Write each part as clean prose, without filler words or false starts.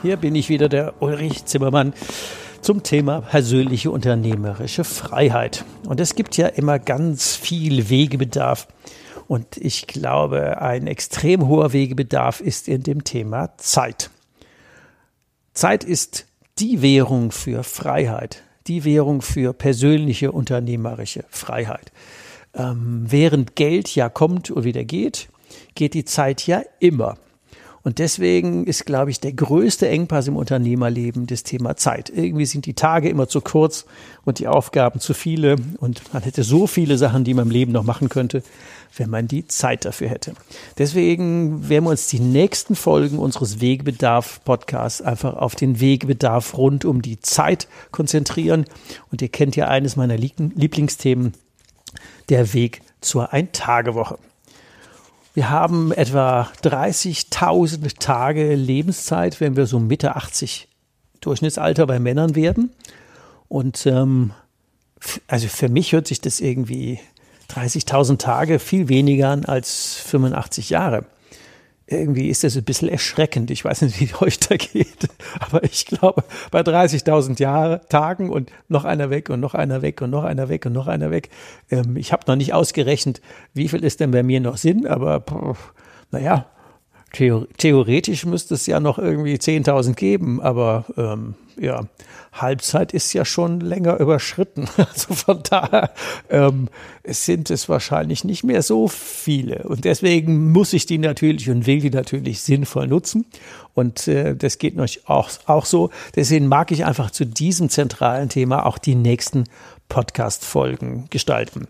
hier bin ich wieder, der Ulrich Zimmermann, zum Thema persönliche unternehmerische Freiheit. Und es gibt ja immer ganz viel Wegebedarf. Und ich glaube, ein extrem hoher Wegebedarf ist in dem Thema Zeit. Zeit ist die Währung für Freiheit, die Währung für persönliche unternehmerische Freiheit. Während Geld ja kommt und wieder geht, geht die Zeit ja immer. Und deswegen ist, glaube ich, der größte Engpass im Unternehmerleben das Thema Zeit. Irgendwie sind die Tage immer zu kurz und die Aufgaben zu viele. Und man hätte so viele Sachen, die man im Leben noch machen könnte, wenn man die Zeit dafür hätte. Deswegen werden wir uns die nächsten Folgen unseres Wegebedarf-Podcasts einfach auf den Wegebedarf rund um die Zeit konzentrieren. Und ihr kennt ja eines meiner Lieblingsthemen, der Weg zur Ein-Tage-Woche. Wir haben etwa 30.000 Tage Lebenszeit, wenn wir so Mitte 80 Durchschnittsalter bei Männern werden. Und also für mich hört sich das irgendwie 30.000 Tage viel weniger an als 85 Jahre. Irgendwie ist das ein bisschen erschreckend. Ich weiß nicht, wie es euch da geht, aber ich glaube, bei 30.000 Tagen und noch einer weg und noch einer weg und noch einer weg und noch einer weg. Ich habe noch nicht ausgerechnet, wie viel ist denn bei mir noch Sinn, aber naja, theoretisch müsste es ja noch irgendwie 10.000 geben, aber ja, Halbzeit ist ja schon länger überschritten. Also von daher sind es wahrscheinlich nicht mehr so viele. Und deswegen muss ich die natürlich und will die natürlich sinnvoll nutzen. Und das geht euch auch so. Deswegen mag ich einfach zu diesem zentralen Thema auch die nächsten Podcast-Folgen gestalten.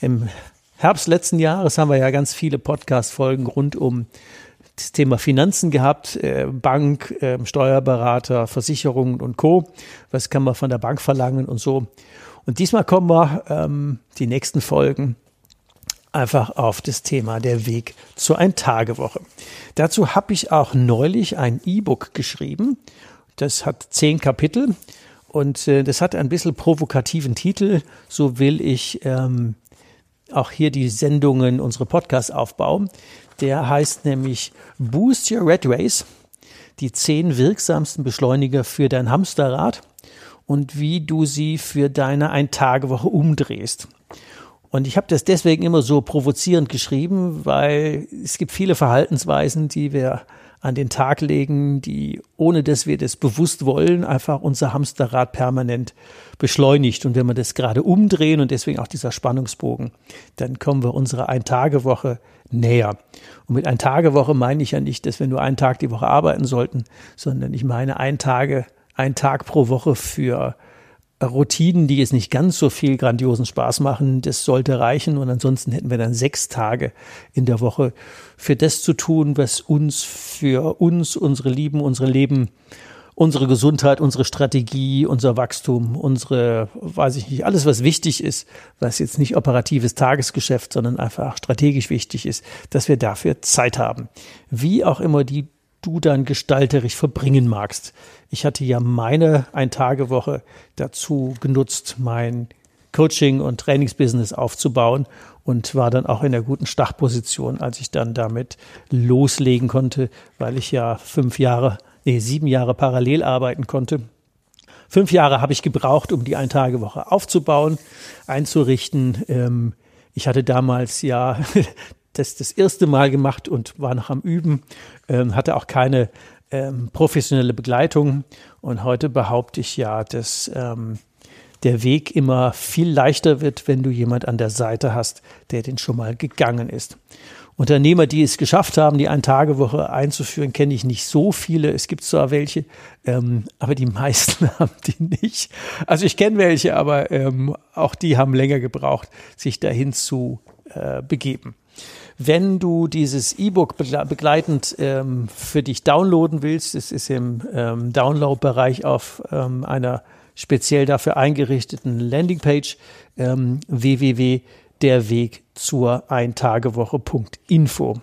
Im Herbst letzten Jahres haben wir ja ganz viele Podcast-Folgen rund um das Thema Finanzen gehabt, Bank, Steuerberater, Versicherungen und Co. Was kann man von der Bank verlangen und so. Und diesmal kommen wir die nächsten Folgen einfach auf das Thema der Weg zur Ein-Tage-Woche. Dazu habe ich auch neulich ein E-Book geschrieben. Das hat 10 Kapitel und das hat ein bisschen provokativen Titel. So will ich auch hier die Sendungen, unsere Podcasts aufbauen. Der heißt nämlich Boost Your Red Race, die 10 wirksamsten Beschleuniger für dein Hamsterrad und wie du sie für deine Ein-Tage-Woche umdrehst. Und ich habe das deswegen immer so provozierend geschrieben, weil es gibt viele Verhaltensweisen, die wir an den Tag legen, die, ohne dass wir das bewusst wollen, einfach unser Hamsterrad permanent beschleunigt. Und wenn wir das gerade umdrehen und deswegen auch dieser Spannungsbogen, dann kommen wir unserer Ein-Tage-Woche näher. Und mit Ein-Tage-Woche meine ich ja nicht, dass wir nur einen Tag die Woche arbeiten sollten, sondern ich meine einen Tag pro Woche für Routinen, die jetzt nicht ganz so viel grandiosen Spaß machen, das sollte reichen. Und ansonsten hätten wir dann 6 Tage in der Woche für das zu tun, was uns, für uns, unsere Lieben, unsere Leben, unsere Gesundheit, unsere Strategie, unser Wachstum, unsere, weiß ich nicht, alles, was wichtig ist, was jetzt nicht operatives Tagesgeschäft, sondern einfach strategisch wichtig ist, dass wir dafür Zeit haben. Wie auch immer die du dann gestalterisch verbringen magst. Ich hatte ja meine Ein-Tage-Woche dazu genutzt, mein Coaching- und Trainingsbusiness aufzubauen und war dann auch in der guten Startposition, als ich dann damit loslegen konnte, weil ich ja 7 Jahre parallel arbeiten konnte. 5 Jahre habe ich gebraucht, um die Ein-Tage-Woche aufzubauen, einzurichten. Ich hatte damals ja das erste Mal gemacht und war noch am Üben, hatte auch keine professionelle Begleitung. Und heute behaupte ich ja, dass der Weg immer viel leichter wird, wenn du jemand an der Seite hast, der den schon mal gegangen ist. Unternehmer, die es geschafft haben, die Ein-Tage-Woche einzuführen, kenne ich nicht so viele. Es gibt zwar welche, aber die meisten haben die nicht. Also ich kenne welche, aber auch die haben länger gebraucht, sich dahin zu begeben. Wenn du dieses E-Book begleitend für dich downloaden willst, es ist im Download-Bereich auf einer speziell dafür eingerichteten Landingpage, www.derwegzur1tagewoche.info.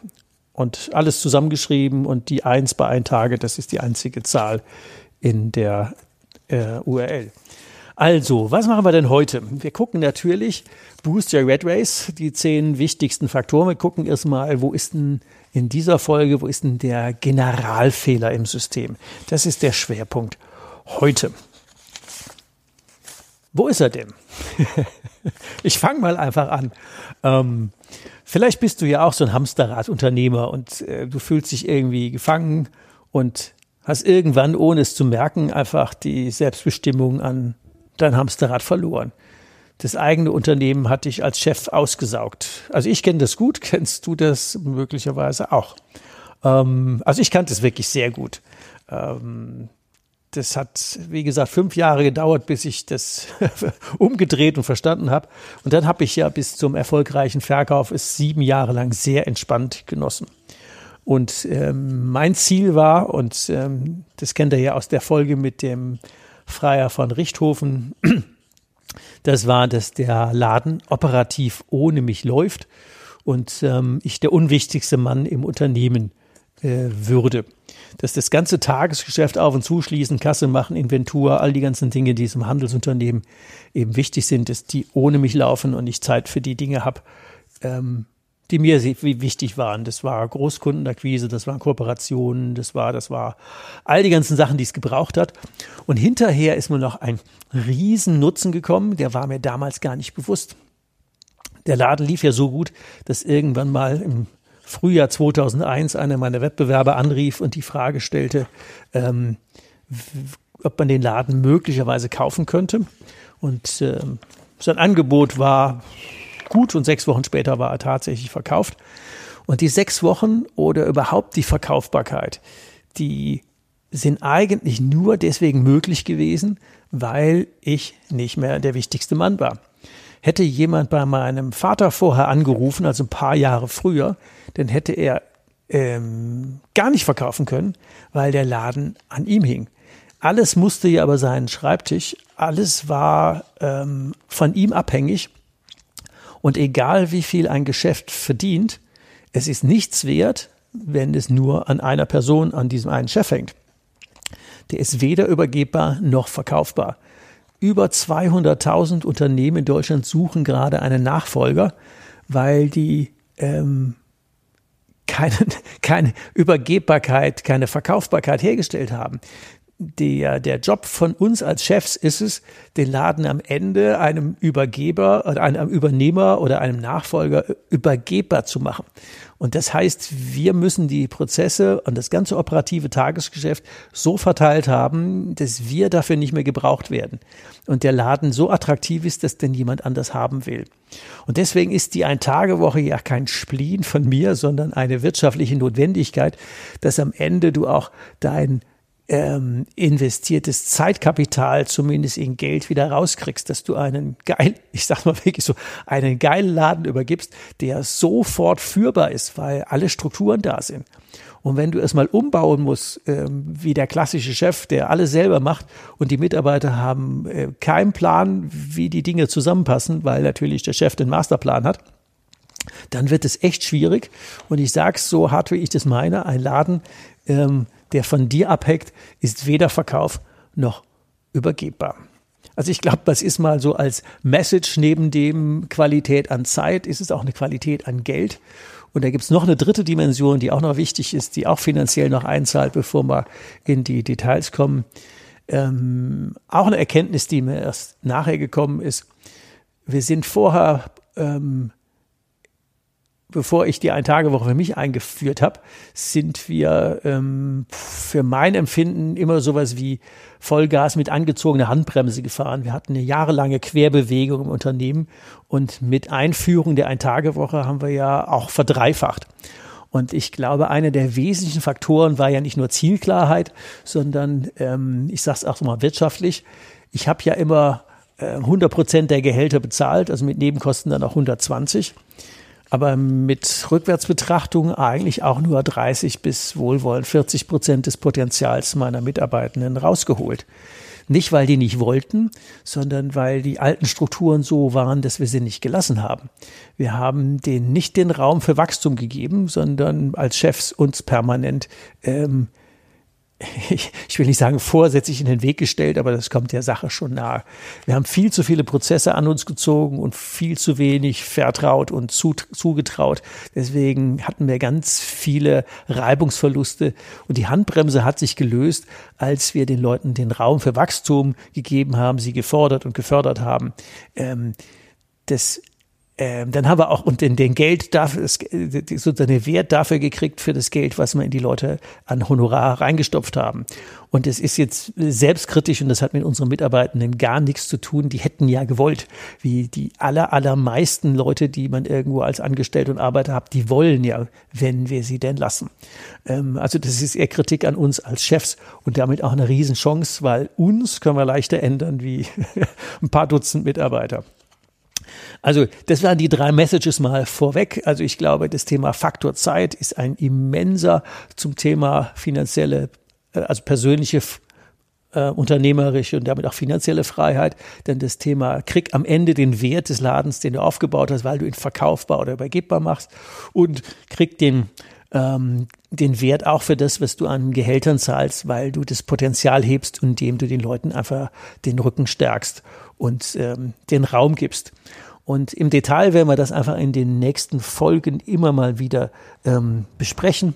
Und alles zusammengeschrieben und die 1 bei 1 Tage, das ist die einzige Zahl in der URL. Also, was machen wir denn heute? Wir gucken natürlich Boost Your Red Race, die 10 wichtigsten Faktoren. Wir gucken erstmal, wo ist denn der Generalfehler im System? Das ist der Schwerpunkt heute. Wo ist er denn? Ich fange mal einfach an. Vielleicht bist du ja auch so ein Hamsterrad-Unternehmer und du fühlst dich irgendwie gefangen und hast irgendwann, ohne es zu merken, einfach die Selbstbestimmung an dein Hamsterrad verloren. Das eigene Unternehmen hat dich als Chef ausgesaugt. Also ich kenne das gut, kennst du das möglicherweise auch? Also ich kannte es wirklich sehr gut. Das hat, wie gesagt, 5 Jahre gedauert, bis ich das umgedreht und verstanden habe. Und dann habe ich ja bis zum erfolgreichen Verkauf es 7 Jahre lang sehr entspannt genossen. Und mein Ziel war, und das kennt ihr ja aus der Folge mit dem Volkmar von Richthofen, das war, dass der Laden operativ ohne mich läuft und ich der unwichtigste Mann im Unternehmen würde. Dass das ganze Tagesgeschäft auf- und zuschließen, Kasse machen, Inventur, all die ganzen Dinge, die im Handelsunternehmen eben wichtig sind, dass die ohne mich laufen und ich Zeit für die Dinge habe, die mir wichtig waren. Das war Großkundenakquise, das waren Kooperationen, das war all die ganzen Sachen, die es gebraucht hat. Und hinterher ist mir noch ein riesen Nutzen gekommen, der war mir damals gar nicht bewusst. Der Laden lief ja so gut, dass irgendwann mal im Frühjahr 2001 einer meiner Wettbewerber anrief und die Frage stellte, ob man den Laden möglicherweise kaufen könnte. Und sein Angebot war gut und 6 Wochen später war er tatsächlich verkauft. Und die 6 Wochen oder überhaupt die Verkaufbarkeit, die sind eigentlich nur deswegen möglich gewesen, weil ich nicht mehr der wichtigste Mann war. Hätte jemand bei meinem Vater vorher angerufen, also ein paar Jahre früher, dann hätte er gar nicht verkaufen können, weil der Laden an ihm hing. Alles musste ja über seinen Schreibtisch, alles war von ihm abhängig. Und egal wie viel ein Geschäft verdient, es ist nichts wert, wenn es nur an einer Person, an diesem einen Chef hängt. Der ist weder übergebbar noch verkaufbar. Über 200.000 Unternehmen in Deutschland suchen gerade einen Nachfolger, weil die keine Übergebbarkeit, keine Verkaufbarkeit hergestellt haben. Der Job von uns als Chefs ist es, den Laden am Ende einem Übergeber oder einem Übernehmer oder einem Nachfolger übergebbar zu machen. Und das heißt, wir müssen die Prozesse und das ganze operative Tagesgeschäft so verteilt haben, dass wir dafür nicht mehr gebraucht werden. Und der Laden so attraktiv ist, dass denn jemand anders haben will. Und deswegen ist die Ein-Tage-Woche ja kein Spleen von mir, sondern eine wirtschaftliche Notwendigkeit, dass am Ende du auch dein investiertes Zeitkapital zumindest in Geld wieder rauskriegst, dass du einen geilen Laden übergibst, der sofort führbar ist, weil alle Strukturen da sind. Und wenn du erstmal umbauen musst, wie der klassische Chef, der alles selber macht und die Mitarbeiter haben keinen Plan, wie die Dinge zusammenpassen, weil natürlich der Chef den Masterplan hat, dann wird es echt schwierig. Und ich sag's so hart, wie ich das meine, ein Laden, der von dir abhängt, ist weder Verkauf noch übergebbar. Also ich glaube, das ist mal so als Message, neben dem Qualität an Zeit, ist es auch eine Qualität an Geld. Und da gibt es noch eine dritte Dimension, die auch noch wichtig ist, die auch finanziell noch einzahlt, bevor wir in die Details kommen. Auch eine Erkenntnis, die mir erst nachher gekommen ist. Wir sind vorher bevor ich die Ein-Tage-Woche für mich eingeführt habe, sind wir für mein Empfinden immer sowas wie Vollgas mit angezogener Handbremse gefahren. Wir hatten eine jahrelange Querbewegung im Unternehmen und mit Einführung der Ein-Tage-Woche haben wir ja auch verdreifacht. Und ich glaube, einer der wesentlichen Faktoren war ja nicht nur Zielklarheit, sondern, ich sage es auch so mal wirtschaftlich, ich habe ja immer 100% der Gehälter bezahlt, also mit Nebenkosten dann auch 120, aber mit Rückwärtsbetrachtung eigentlich auch nur 30 bis wohlwollend 40% des Potenzials meiner Mitarbeitenden rausgeholt. Nicht, weil die nicht wollten, sondern weil die alten Strukturen so waren, dass wir sie nicht gelassen haben. Wir haben denen nicht den Raum für Wachstum gegeben, sondern als Chefs uns permanent, ich will nicht sagen vorsätzlich in den Weg gestellt, aber das kommt der Sache schon nahe. Wir haben viel zu viele Prozesse an uns gezogen und viel zu wenig vertraut und zugetraut. Deswegen hatten wir ganz viele Reibungsverluste und die Handbremse hat sich gelöst, als wir den Leuten den Raum für Wachstum gegeben haben, sie gefordert und gefördert haben. Dann haben wir auch und den Geld dafür, sozusagen den Wert dafür gekriegt für das Geld, was wir in die Leute an Honorar reingestopft haben. Und es ist jetzt selbstkritisch und das hat mit unseren Mitarbeitenden gar nichts zu tun. Die hätten ja gewollt, wie die allermeisten Leute, die man irgendwo als Angestellte und Arbeiter hat, die wollen ja, wenn wir sie denn lassen. Also das ist eher Kritik an uns als Chefs und damit auch eine Riesenchance, weil uns können wir leichter ändern wie ein paar Dutzend Mitarbeiter. Also das waren die 3 Messages mal vorweg. Also ich glaube, das Thema Faktor Zeit ist ein immenser zum Thema finanzielle, also persönliche, unternehmerische und damit auch finanzielle Freiheit. Denn das Thema krieg am Ende den Wert des Ladens, den du aufgebaut hast, weil du ihn verkaufbar oder übergebbar machst und krieg den Wert auch für das, was du an Gehältern zahlst, weil du das Potenzial hebst, indem du den Leuten einfach den Rücken stärkst und den Raum gibst. Und im Detail werden wir das einfach in den nächsten Folgen immer mal wieder besprechen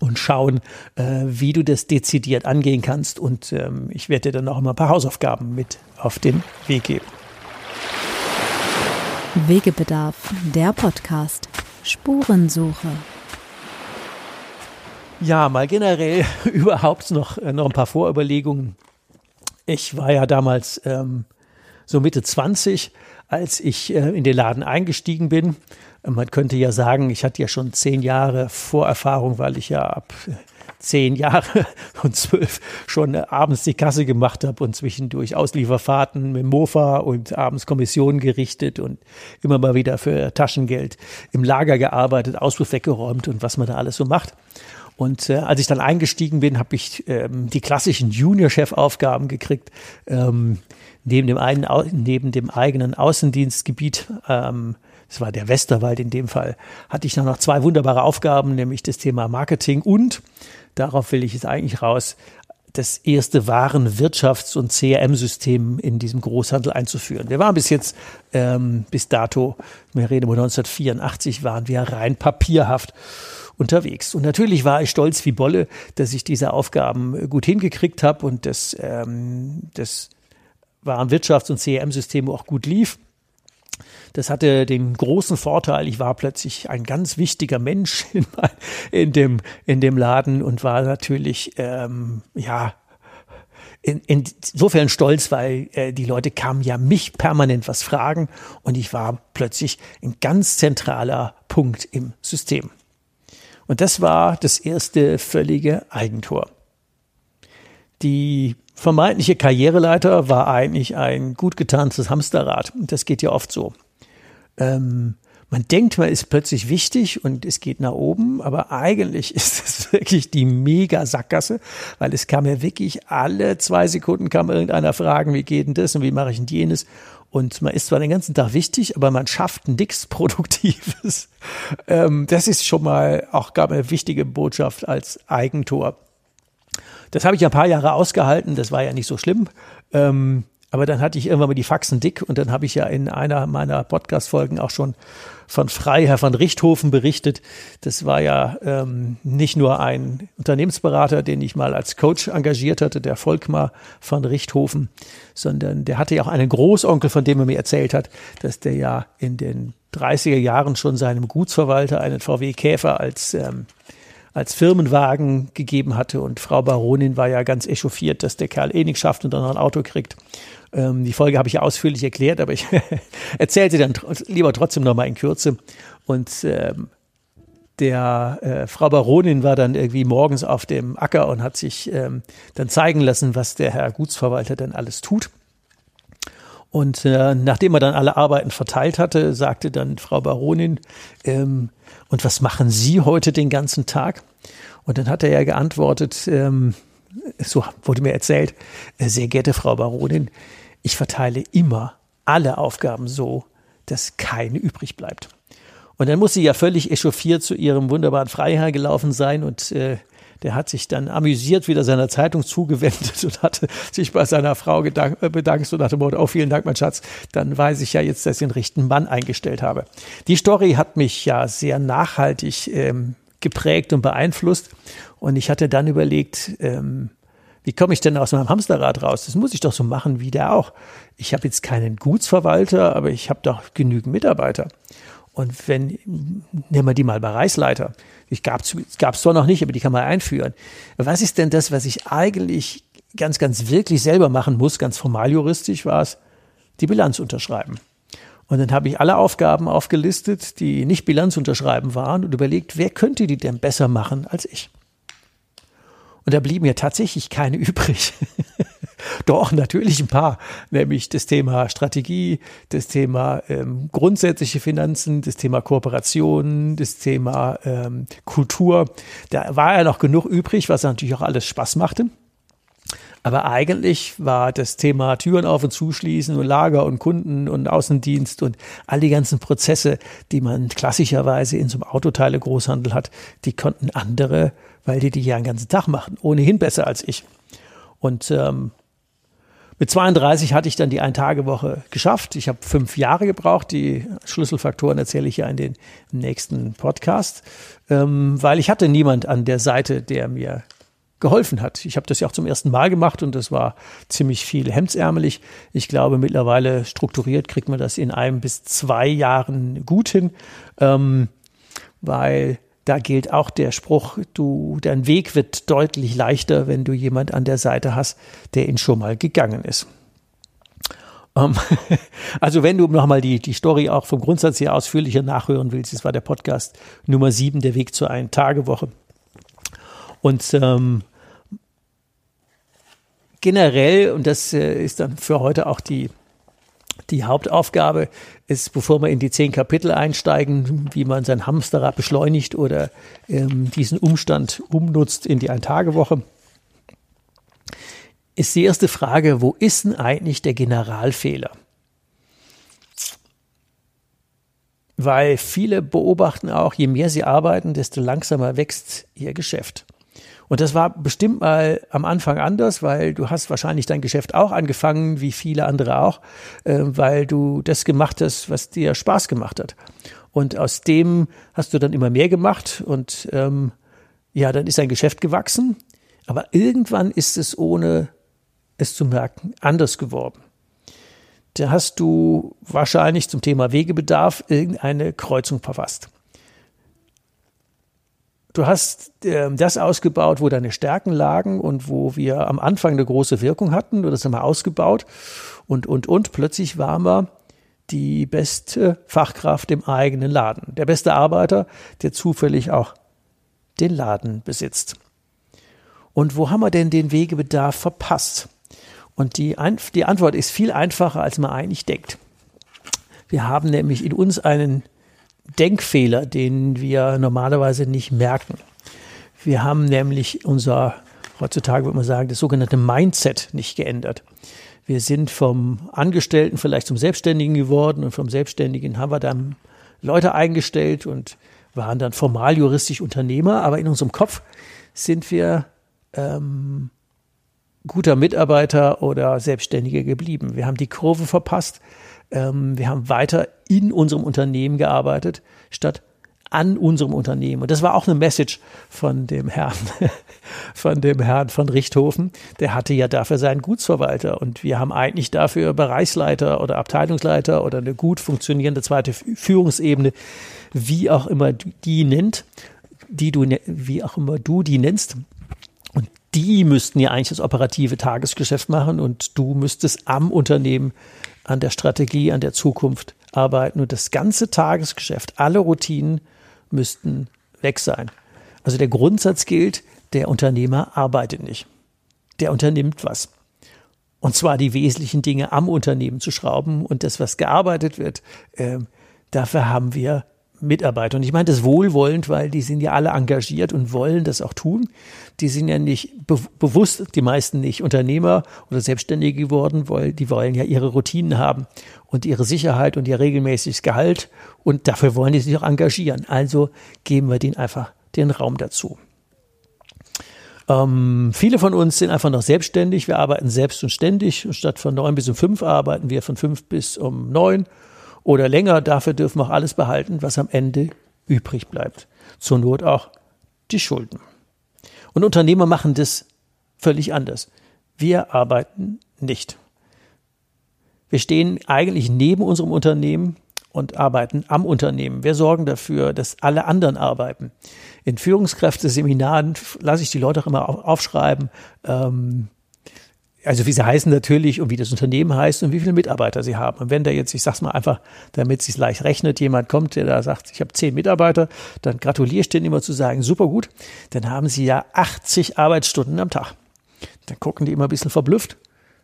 und schauen, wie du das dezidiert angehen kannst. Und ich werde dir dann auch immer ein paar Hausaufgaben mit auf den Weg geben. Wegebedarf, der Podcast. Spurensuche. Ja, mal generell überhaupt noch ein paar Vorüberlegungen. Ich war ja damals so Mitte 20, als ich in den Laden eingestiegen bin. Man könnte ja sagen, ich hatte ja schon 10 Jahre Vorerfahrung, weil ich ja ab 10 Jahre und 12 schon abends die Kasse gemacht habe und zwischendurch Auslieferfahrten mit Mofa und abends Kommissionen gerichtet und immer mal wieder für Taschengeld im Lager gearbeitet, Auspuff weggeräumt und was man da alles so macht. Und als ich dann eingestiegen bin, habe ich die klassischen Junior-Chef-Aufgaben gekriegt, neben dem eigenen Außendienstgebiet, das war der Westerwald in dem Fall, hatte ich dann noch 2 wunderbare Aufgaben, nämlich das Thema Marketing und, darauf will ich jetzt eigentlich raus, das erste Warenwirtschafts- und CRM-System in diesem Großhandel einzuführen. Wir waren bis dato, wir reden über 1984, waren wir rein papierhaft unterwegs. Und natürlich war ich stolz wie Bolle, dass ich diese Aufgaben gut hingekriegt habe und dass das Warenwirtschafts- und CRM-System auch gut lief. Das hatte den großen Vorteil, ich war plötzlich ein ganz wichtiger Mensch in dem Laden und war natürlich, insofern stolz, weil die Leute kamen ja mich permanent was fragen und ich war plötzlich ein ganz zentraler Punkt im System. Und das war das erste völlige Eigentor. Die vermeintliche Karriereleiter war eigentlich ein gut getarntes Hamsterrad. Und das geht ja oft so. Man denkt, man ist plötzlich wichtig und es geht nach oben, aber eigentlich ist das wirklich die Mega-Sackgasse, weil es kam ja wirklich alle 2 Sekunden kam irgendeiner fragen, wie geht denn das und wie mache ich denn jenes? Und man ist zwar den ganzen Tag wichtig, aber man schafft nichts Produktives. Das ist schon mal auch gar eine wichtige Botschaft als Eigentor. Das habe ich ein paar Jahre ausgehalten, das war ja nicht so schlimm. Aber dann hatte ich irgendwann mal die Faxen dick und dann habe ich ja in einer meiner Podcast-Folgen auch schon von Herr von Richthofen berichtet. Das war ja nicht nur ein Unternehmensberater, den ich mal als Coach engagiert hatte, der Volkmar von Richthofen, sondern der hatte ja auch einen Großonkel, von dem er mir erzählt hat, dass der ja in den 30er Jahren schon seinem Gutsverwalter einen VW-Käfer als Firmenwagen gegeben hatte, und Frau Baronin war ja ganz echauffiert, dass der Kerl eh nichts schafft und dann noch ein Auto kriegt. Die Folge habe ich ja ausführlich erklärt, aber ich erzähle sie dann lieber trotzdem nochmal in Kürze. Und Frau Baronin war dann irgendwie morgens auf dem Acker und hat sich dann zeigen lassen, was der Herr Gutsverwalter denn alles tut. Und nachdem er dann alle Arbeiten verteilt hatte, sagte dann Frau Baronin, und was machen Sie heute den ganzen Tag? Und dann hat er ja geantwortet, so wurde mir erzählt, sehr geehrte Frau Baronin, ich verteile immer alle Aufgaben so, dass keine übrig bleibt. Und dann muss sie ja völlig echauffiert zu ihrem wunderbaren Freiherr gelaufen sein und der hat sich dann amüsiert wieder seiner Zeitung zugewendet und hatte sich bei seiner Frau bedankt und dachte, oh, vielen Dank, mein Schatz, dann weiß ich ja jetzt, dass ich den richtigen Mann eingestellt habe. Die Story hat mich ja sehr nachhaltig geprägt und beeinflusst, und ich hatte dann überlegt, wie komme ich denn aus meinem Hamsterrad raus? Das muss ich doch so machen wie der auch. Ich habe jetzt keinen Gutsverwalter, aber ich habe doch genügend Mitarbeiter. Und nehmen wir die mal Bereichsleiter. Ich gab's zwar noch nicht, aber die kann man einführen. Was ist denn das, was ich eigentlich ganz, ganz wirklich selber machen muss? Ganz formal juristisch war es, die Bilanz unterschreiben. Und dann habe ich alle Aufgaben aufgelistet, die nicht Bilanz unterschreiben waren, und überlegt, wer könnte die denn besser machen als ich? Und da blieben mir tatsächlich keine übrig. Doch, natürlich ein paar, nämlich das Thema Strategie, das Thema grundsätzliche Finanzen, das Thema Kooperation, das Thema Kultur. Da war ja noch genug übrig, was natürlich auch alles Spaß machte. Aber eigentlich war das Thema Türen auf- und zuschließen und Lager und Kunden und Außendienst und all die ganzen Prozesse, die man klassischerweise in so einem Autoteile-Großhandel hat, die konnten andere, weil die ja den ganzen Tag machen, ohnehin besser als ich. Und mit 32 hatte ich dann die Ein-Tage-Woche geschafft. Ich habe 5 Jahre gebraucht. Die Schlüsselfaktoren erzähle ich ja in den nächsten Podcast, weil ich hatte niemand an der Seite, der mir geholfen hat. Ich habe das ja auch zum ersten Mal gemacht und das war ziemlich viel hemdsärmelig. Ich glaube, mittlerweile strukturiert kriegt man das in 1 bis 2 Jahren gut hin, weil da gilt auch der Spruch, dein Weg wird deutlich leichter, wenn du jemand an der Seite hast, der ihn schon mal gegangen ist. Also wenn du nochmal die Story auch vom Grundsatz her ausführlicher nachhören willst, das war der Podcast Nummer 7, der Weg zur Ein-Tage-Woche. Und generell, und das ist dann für heute auch die Hauptaufgabe ist, bevor wir in die 10 Kapitel einsteigen, wie man sein Hamsterrad beschleunigt oder diesen Umstand umnutzt in die Ein-Tage-Woche, ist die erste Frage, wo ist denn eigentlich der Generalfehler? Weil viele beobachten auch, je mehr sie arbeiten, desto langsamer wächst ihr Geschäft. Und das war bestimmt mal am Anfang anders, weil du hast wahrscheinlich dein Geschäft auch angefangen, wie viele andere auch, weil du das gemacht hast, was dir Spaß gemacht hat. Und aus dem hast du dann immer mehr gemacht und dann ist dein Geschäft gewachsen. Aber irgendwann ist es, ohne es zu merken, anders geworden. Da hast du wahrscheinlich zum Thema Wegebedarf irgendeine Kreuzung verpasst. Du hast das ausgebaut, wo deine Stärken lagen und wo wir am Anfang eine große Wirkung hatten. Du hast das einmal ausgebaut und plötzlich war man die beste Fachkraft im eigenen Laden. Der beste Arbeiter, der zufällig auch den Laden besitzt. Und wo haben wir denn den Wegebedarf verpasst? Und die Antwort ist viel einfacher, als man eigentlich denkt. Wir haben nämlich in uns einen Denkfehler, den wir normalerweise nicht merken. Wir haben nämlich heutzutage würde man sagen, das sogenannte Mindset nicht geändert. Wir sind vom Angestellten vielleicht zum Selbstständigen geworden und vom Selbstständigen haben wir dann Leute eingestellt und waren dann formal juristisch Unternehmer, aber in unserem Kopf sind wir guter Mitarbeiter oder Selbstständiger geblieben. Wir haben die Kurve verpasst. Wir haben weiter in unserem Unternehmen gearbeitet, statt an unserem Unternehmen. Und das war auch eine Message von dem Herrn von Richthofen. Der hatte ja dafür seinen Gutsverwalter. Und wir haben eigentlich dafür Bereichsleiter oder Abteilungsleiter oder eine gut funktionierende zweite Führungsebene, wie auch immer die nennst. Und die müssten ja eigentlich das operative Tagesgeschäft machen und du müsstest am Unternehmen, an der Strategie, an der Zukunft arbeiten. Und das ganze Tagesgeschäft, alle Routinen müssten weg sein. Also der Grundsatz gilt, der Unternehmer arbeitet nicht. Der unternimmt was. Und zwar die wesentlichen Dinge am Unternehmen zu schrauben und das, was gearbeitet wird, dafür haben wir Mitarbeiter. Und ich meine das wohlwollend, weil die sind ja alle engagiert und wollen das auch tun. Die sind ja nicht bewusst, die meisten nicht Unternehmer oder Selbstständige geworden, weil die wollen ja ihre Routinen haben und ihre Sicherheit und ihr regelmäßiges Gehalt. Und dafür wollen die sich auch engagieren. Also geben wir denen einfach den Raum dazu. Viele von uns sind einfach noch selbstständig. Wir arbeiten selbst und ständig. Statt von 9 bis um 5 arbeiten wir von 5 bis um 9. Oder länger, dafür dürfen wir auch alles behalten, was am Ende übrig bleibt. Zur Not auch die Schulden. Und Unternehmer machen das völlig anders. Wir arbeiten nicht. Wir stehen eigentlich neben unserem Unternehmen und arbeiten am Unternehmen. Wir sorgen dafür, dass alle anderen arbeiten. In Führungskräfteseminaren lasse ich die Leute auch immer aufschreiben, also wie sie heißen natürlich und wie das Unternehmen heißt und wie viele Mitarbeiter sie haben. Und wenn da jetzt, ich sag's mal einfach, damit es sich leicht rechnet, jemand kommt, der da sagt, ich habe 10 Mitarbeiter, dann gratuliere ich denen immer zu sagen, super gut, dann haben sie ja 80 Arbeitsstunden am Tag. Dann gucken die immer ein bisschen verblüfft.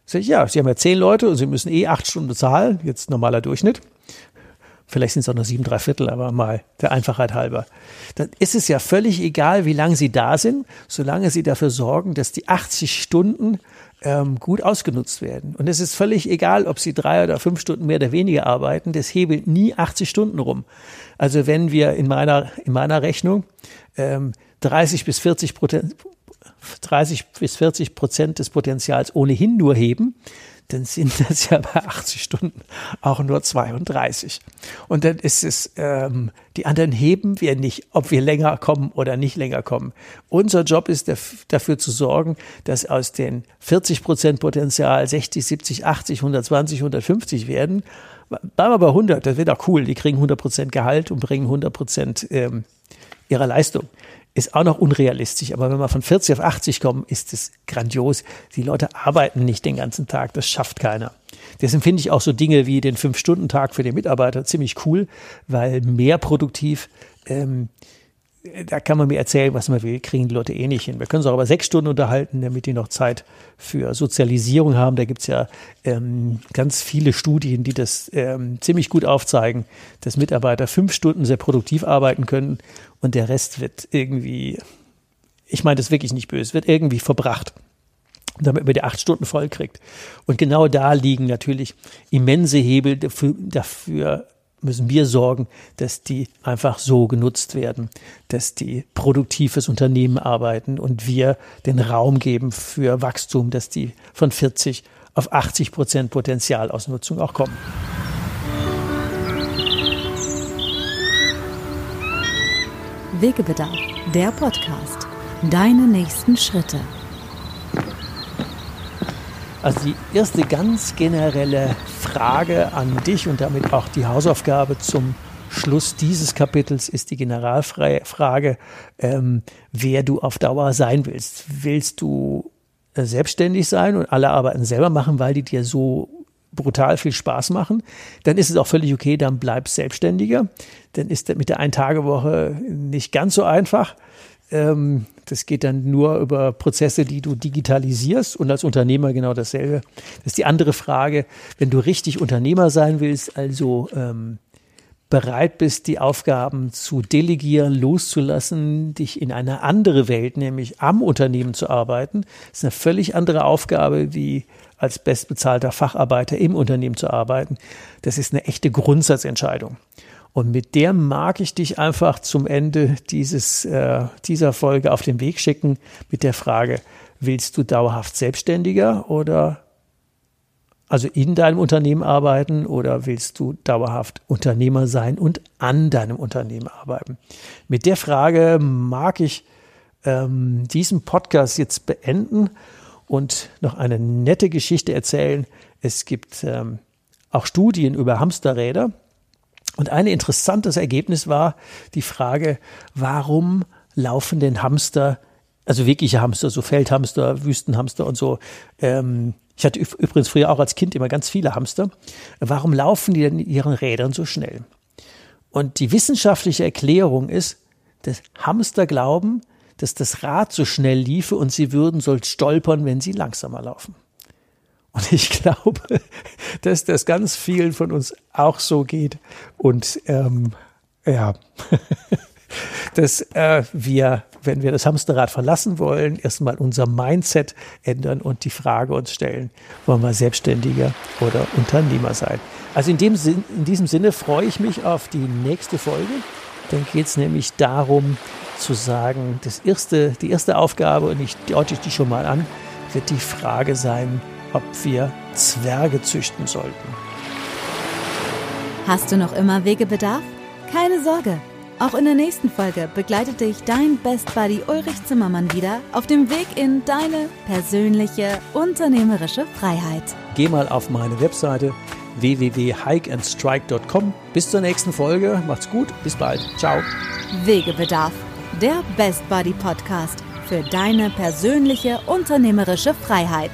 Sag ich, ja, sie haben ja 10 Leute und sie müssen 8 Stunden bezahlen, jetzt normaler Durchschnitt. Vielleicht sind es auch noch 7,75, aber mal der Einfachheit halber. Dann ist es ja völlig egal, wie lange sie da sind, solange sie dafür sorgen, dass die 80 Stunden gut ausgenutzt werden. Und es ist völlig egal, ob sie 3 oder 5 Stunden mehr oder weniger arbeiten, das hebelt nie 80 Stunden rum. Also wenn wir in meiner Rechnung 30 bis 40% des Potenzials ohnehin nur heben, dann sind das ja bei 80 Stunden auch nur 32. Und dann ist es, die anderen heben wir nicht, ob wir länger kommen oder nicht länger kommen. Unser Job ist dafür zu sorgen, dass aus den 40% Potenzial 60, 70, 80, 120, 150 werden. Bleiben wir bei 100, das wird auch cool. Die kriegen 100% Gehalt und bringen 100% ihrer Leistung. Ist auch noch unrealistisch, aber wenn wir von 40 auf 80 kommen, ist es grandios. Die Leute arbeiten nicht den ganzen Tag, das schafft keiner. Deswegen finde ich auch so Dinge wie den 5-Stunden-Tag für den Mitarbeiter ziemlich cool, weil mehr produktiv, da kann man mir erzählen, was man will, kriegen die Leute eh nicht hin. Wir können es auch über 6 Stunden unterhalten, damit die noch Zeit für Sozialisierung haben. Da gibt es ja ganz viele Studien, die das ziemlich gut aufzeigen, dass Mitarbeiter 5 Stunden sehr produktiv arbeiten können und der Rest wird irgendwie, ich meine das wirklich nicht böse, wird irgendwie verbracht, damit man die 8 Stunden voll kriegt. Und genau da liegen natürlich immense Hebel dafür müssen wir sorgen, dass die einfach so genutzt werden, dass die produktiv fürs Unternehmen arbeiten und wir den Raum geben für Wachstum, dass die von 40 auf 80% Potenzialausnutzung auch kommen. Wegebedarf, der Podcast. Deine nächsten Schritte. Also die erste ganz generelle Frage an dich und damit auch die Hausaufgabe zum Schluss dieses Kapitels ist die Generalfrage, wer du auf Dauer sein willst. Willst du selbstständig sein und alle Arbeiten selber machen, weil die dir so brutal viel Spaß machen? Dann ist es auch völlig okay, dann bleib selbstständiger. Dann ist das mit der Ein-Tage-Woche nicht ganz so einfach. Das geht dann nur über Prozesse, die du digitalisierst und als Unternehmer genau dasselbe. Das ist die andere Frage, wenn du richtig Unternehmer sein willst, also bereit bist, die Aufgaben zu delegieren, loszulassen, dich in eine andere Welt, nämlich am Unternehmen zu arbeiten, das ist eine völlig andere Aufgabe, wie als bestbezahlter Facharbeiter im Unternehmen zu arbeiten. Das ist eine echte Grundsatzentscheidung. Und mit der mag ich dich einfach zum Ende dieser Folge auf den Weg schicken mit der Frage, Willst du dauerhaft Selbstständiger oder also in deinem Unternehmen arbeiten oder willst du dauerhaft Unternehmer sein und an deinem Unternehmen arbeiten? Mit der Frage mag ich diesen Podcast jetzt beenden und noch eine nette Geschichte erzählen. Es gibt auch Studien über Hamsterräder und ein interessantes Ergebnis war die Frage, warum laufen denn Hamster, also wirkliche Hamster, so Feldhamster, Wüstenhamster und so. Ich hatte übrigens früher auch als Kind immer ganz viele Hamster. Warum laufen die denn in ihren Rädern so schnell? Und die wissenschaftliche Erklärung ist, dass Hamster glauben, dass das Rad so schnell liefe und sie würden so stolpern, wenn sie langsamer laufen. Und ich glaube, dass das ganz vielen von uns auch so geht. Und dass wir, wenn wir das Hamsterrad verlassen wollen, erstmal unser Mindset ändern und die Frage uns stellen, wollen wir Selbstständiger oder Unternehmer sein? Also in diesem Sinne freue ich mich auf die nächste Folge. Dann geht es nämlich darum zu sagen, die erste Aufgabe, und ich deute die schon mal an, wird die Frage sein, ob wir Zwerge züchten sollten. Hast du noch immer Wegebedarf? Keine Sorge! Auch in der nächsten Folge begleitet dich dein Best Buddy Ulrich Zimmermann wieder auf dem Weg in deine persönliche unternehmerische Freiheit. Geh mal auf meine Webseite www.hikeandstrike.com. Bis zur nächsten Folge. Macht's gut. Bis bald. Ciao. Wegebedarf, der Best Buddy Podcast für deine persönliche unternehmerische Freiheit.